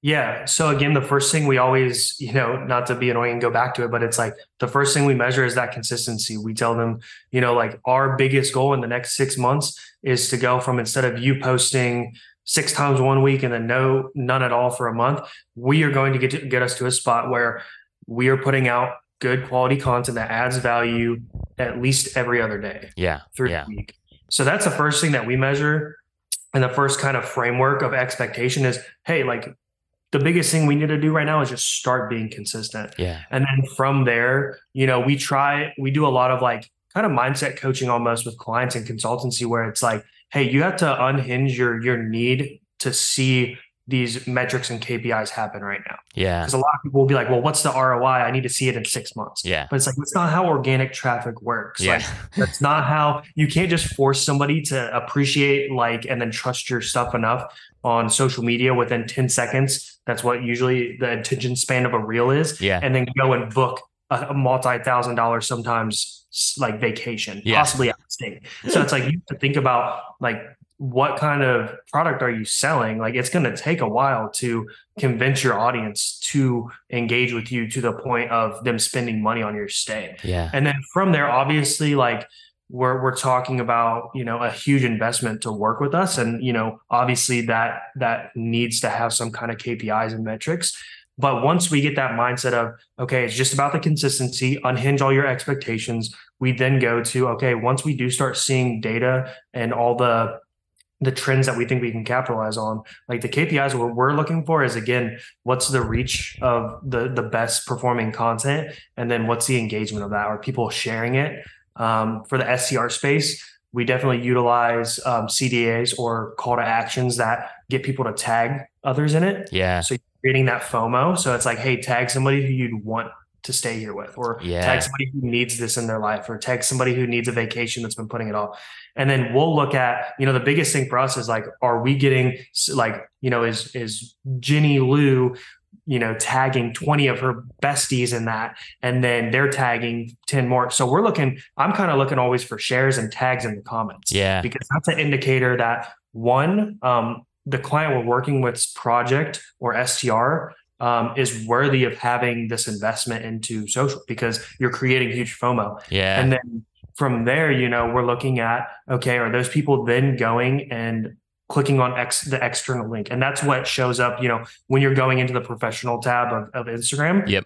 Yeah. So again, the first thing we always, you know, not to be annoying and go back to it, but it's like the first thing we measure is that consistency. We tell them, you know, like, our biggest goal in the next 6 months is to go from, instead of you posting 6 times 1 week and then none at all for a month, we are going to get us to a spot where we are putting out good quality content that adds value at least every other day through the week. So that's the first thing that we measure. And the first kind of framework of expectation is, hey, like, the biggest thing we need to do right now is just start being consistent. Yeah. And then from there, you know, we do a lot of like kind of mindset coaching almost with clients and consultancy, where it's like, hey, you have to unhinge your need to see these metrics and KPIs happen right now. Yeah. Because a lot of people will be like, well, what's the ROI? I need to see it in 6 months. Yeah. But it's like, that's not how organic traffic works. Yeah. Like, that's not how, you can't just force somebody to appreciate, like, and then trust your stuff enough on social media within 10 seconds. That's what usually the attention span of a reel is. Yeah. And then go and book a multi-$1,000 sometimes like vacation, possibly out of state. So it's like, you have to think about like what kind of product are you selling? Like, it's going to take a while to convince your audience to engage with you to the point of them spending money on your stay. Yeah. And then from there, obviously, like, we're talking about, you know, a huge investment to work with us. And, you know, obviously that needs to have some kind of KPIs and metrics. But once we get that mindset of, okay, it's just about the consistency, unhinge all your expectations, we then go to, okay, once we do start seeing data and all the trends that we think we can capitalize on, like the KPIs, what we're looking for is, again, what's the reach of the best performing content? And then what's the engagement of that? Are people sharing it? For the SCR space, we definitely utilize CDAs or call to actions that get people to tag others in it. Yeah. So creating that FOMO. So it's like, hey, tag somebody who you'd want to stay here with, or tag somebody who needs this in their life, or tag somebody who needs a vacation that's been putting it off. And then we'll look at, you know, the biggest thing for us is like, are we getting like, you know, is Jenny Lou, you know, tagging 20 of her besties in that, and then they're tagging 10 more. So we're looking, I'm kind of looking always for shares and tags in the comments, because that's an indicator that one, the client we're working with's project or STR is worthy of having this investment into social, because you're creating huge FOMO. Yeah. And then from there, you know, we're looking at, okay, are those people then going and clicking on the external link? And that's what shows up, you know, when you're going into the professional tab of Instagram. Yep.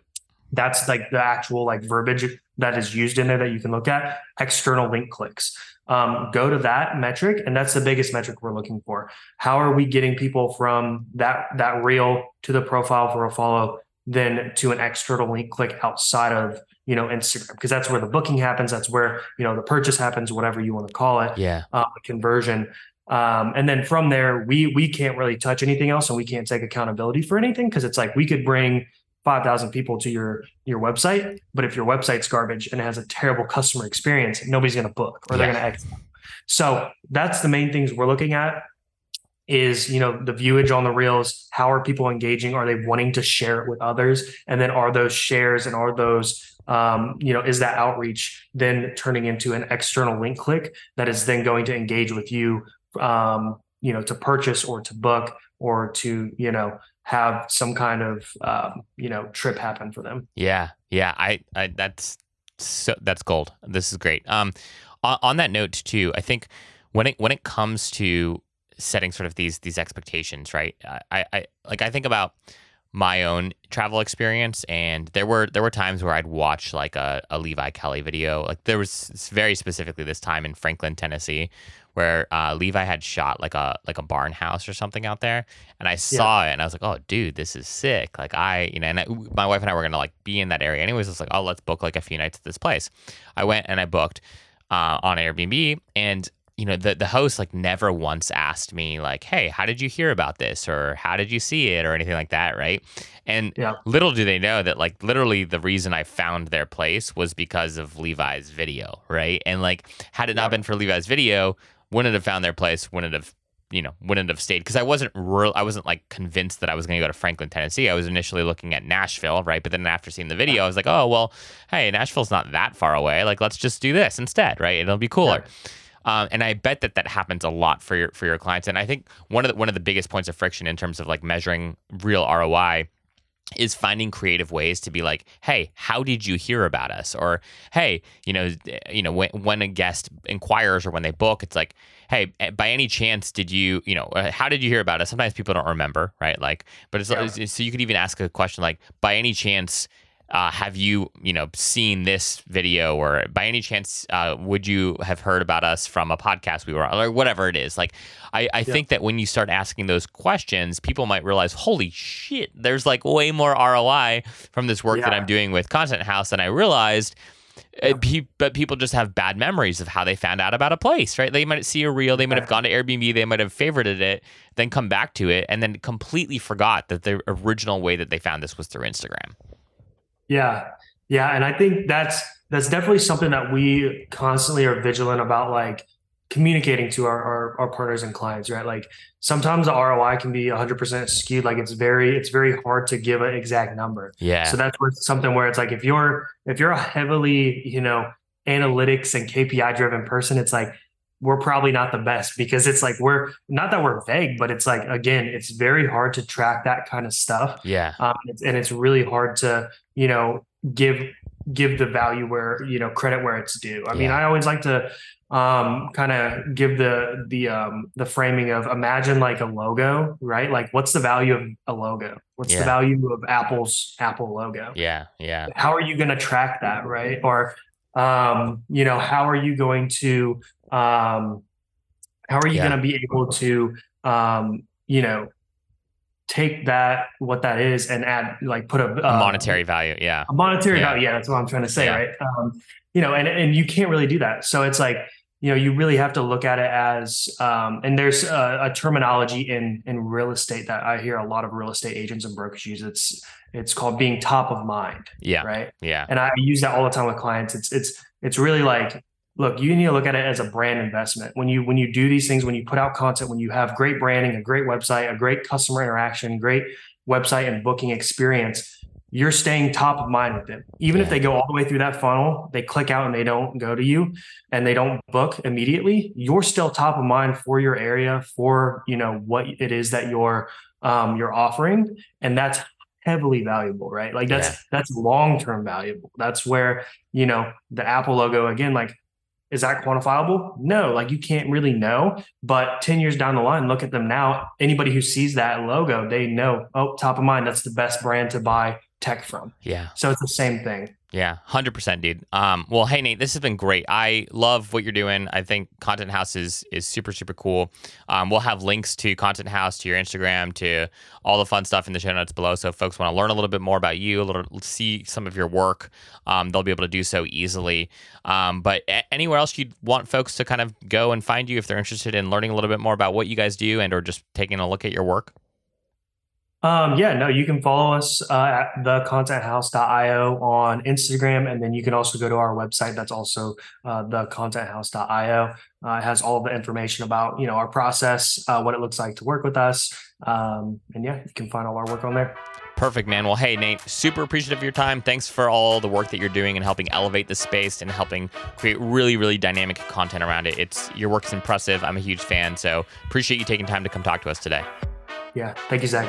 That's like the actual like verbiage that is used in there that you can look at. External link clicks. Go to that metric, and that's the biggest metric we're looking for. How are we getting people from that reel to the profile for a follow, then to an external link click outside of, you know, Instagram? Because that's where the booking happens. That's where, you know, the purchase happens, whatever you want to call it. Yeah. Conversion. And then from there, we can't really touch anything else, and we can't take accountability for anything, because it's like we could bring 5,000 people to your website, but if your website's garbage and it has a terrible customer experience, nobody's going to book, or they're going to exit. So that's the main things we're looking at is, you know, the viewage on the reels. How are people engaging? Are they wanting to share it with others? And then are those shares and are those, you know, is that outreach then turning into an external link click that is then going to engage with you, you know, to purchase or to book or to, you know, have some kind of, you know, trip happen for them. Yeah. Yeah. I that's gold. This is great. On that note too, I think when it comes to setting sort of these expectations, right. I think about my own travel experience, and there were times where I'd watch like a Levi Kelly video. Like there was very specifically this time in Franklin, Tennessee, where Levi had shot like a barn house or something out there, and I saw it, and I was like, "Oh, dude, this is sick!" Like my wife and I were gonna like be in that area anyways. I was like, "Oh, let's book like a few nights at this place." I went and I booked on Airbnb, and you know the host like never once asked me like, "Hey, how did you hear about this?" or "How did you see it?" or anything like that, right? And little do they know that like literally the reason I found their place was because of Levi's video, right? And like had it not been for Levi's video, wouldn't have found their place, wouldn't have stayed. Because I wasn't like convinced that I was going to go to Franklin, Tennessee. I was initially looking at Nashville, right? But then after seeing the video, I was like, oh, well, hey, Nashville's not that far away. Like, let's just do this instead, right? It'll be cooler. Yeah. And I bet that happens a lot for your clients. And I think one of the biggest points of friction in terms of like measuring real ROI is finding creative ways to be like, hey, how did you hear about us? Or, hey, you know, when a guest inquires or when they book, it's like, hey, by any chance, did you, you know, how did you hear about us? Sometimes people don't remember, right? Like, but it's so you could even ask a question like, by any chance, have you, you know, seen this video? Or by any chance, would you have heard about us from a podcast we were on, or whatever it is? Like, I think that when you start asking those questions, people might realize, holy shit, there's like way more ROI from this work that I'm doing with Content House than I realized. But people just have bad memories of how they found out about a place, right? They might see a reel, they might have gone to Airbnb, they might have favorited it, then come back to it, and then completely forgot that the original way that they found this was through Instagram. Yeah. Yeah. And I think that's definitely something that we constantly are vigilant about, like communicating to our partners and clients, right? Like sometimes the ROI can be 100% skewed. Like it's very hard to give an exact number. Yeah. So that's where something where it's like, if you're a heavily, you know, analytics and KPI driven person, it's like, we're probably not the best, because it's like, we're not that we're vague, but it's like, again, it's very hard to track that kind of stuff. Yeah. And it's really hard to, you know, give the value where, you know, credit where it's due. I mean, I always like to kind of give the framing of, imagine like a logo, right? Like, what's the value of a logo? What's the value of Apple logo? Yeah. Yeah. How are you going to track that? Right. Or, you know, how are you going to, how are you going to be able to, you know, take that, what that is, and add, like, put a monetary value. Yeah. A monetary value. Yeah. That's what I'm trying to say. Yeah. Right. You know, and you can't really do that. So it's like, you know, you really have to look at it as, and there's a terminology in real estate that I hear a lot of real estate agents and brokers use. It's called being top of mind. Yeah. Right. Yeah. And I use that all the time with clients. It's really like, look, you need to look at it as a brand investment. When you do these things, when you put out content, when you have great branding, a great website, a great customer interaction, great website and booking experience, you're staying top of mind with them. Even if they go all the way through that funnel, they click out and they don't go to you and they don't book immediately, you're still top of mind for your area, for, you know, what it is that you're offering. And that's heavily valuable, right? Like that's long-term valuable. That's where, you know, the Apple logo, again, like, is that quantifiable? No, like, you can't really know, but 10 years down the line, look at them now. Anybody who sees that logo, they know, oh, top of mind, that's the best brand to buy tech from. Yeah. So it's the same thing. Yeah. 100%, dude. Well, hey, Nate, this has been great. I love what you're doing. I think Content House is super, super cool. We'll have links to Content House, to your Instagram, to all the fun stuff in the show notes below. So if folks want to learn a little bit more about you, see some of your work, they'll be able to do so easily. But anywhere else you'd want folks to kind of go and find you if they're interested in learning a little bit more about what you guys do and or just taking a look at your work? You can follow us at thecontenthouse.io on Instagram. And then you can also go to our website. That's also thecontenthouse.io. It has all the information about, you know, our process, what it looks like to work with us. You can find all our work on there. Perfect, man. Well, hey, Nate, super appreciative of your time. Thanks for all the work that you're doing and helping elevate the space and helping create really, really dynamic content around it. Your work's impressive. I'm a huge fan. So appreciate you taking time to come talk to us today. Yeah. Thank you, Zach.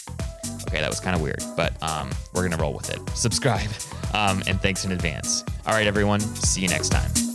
Okay, that was kind of weird, but we're going to roll with it. Subscribe, and thanks in advance. All right, everyone, see you next time.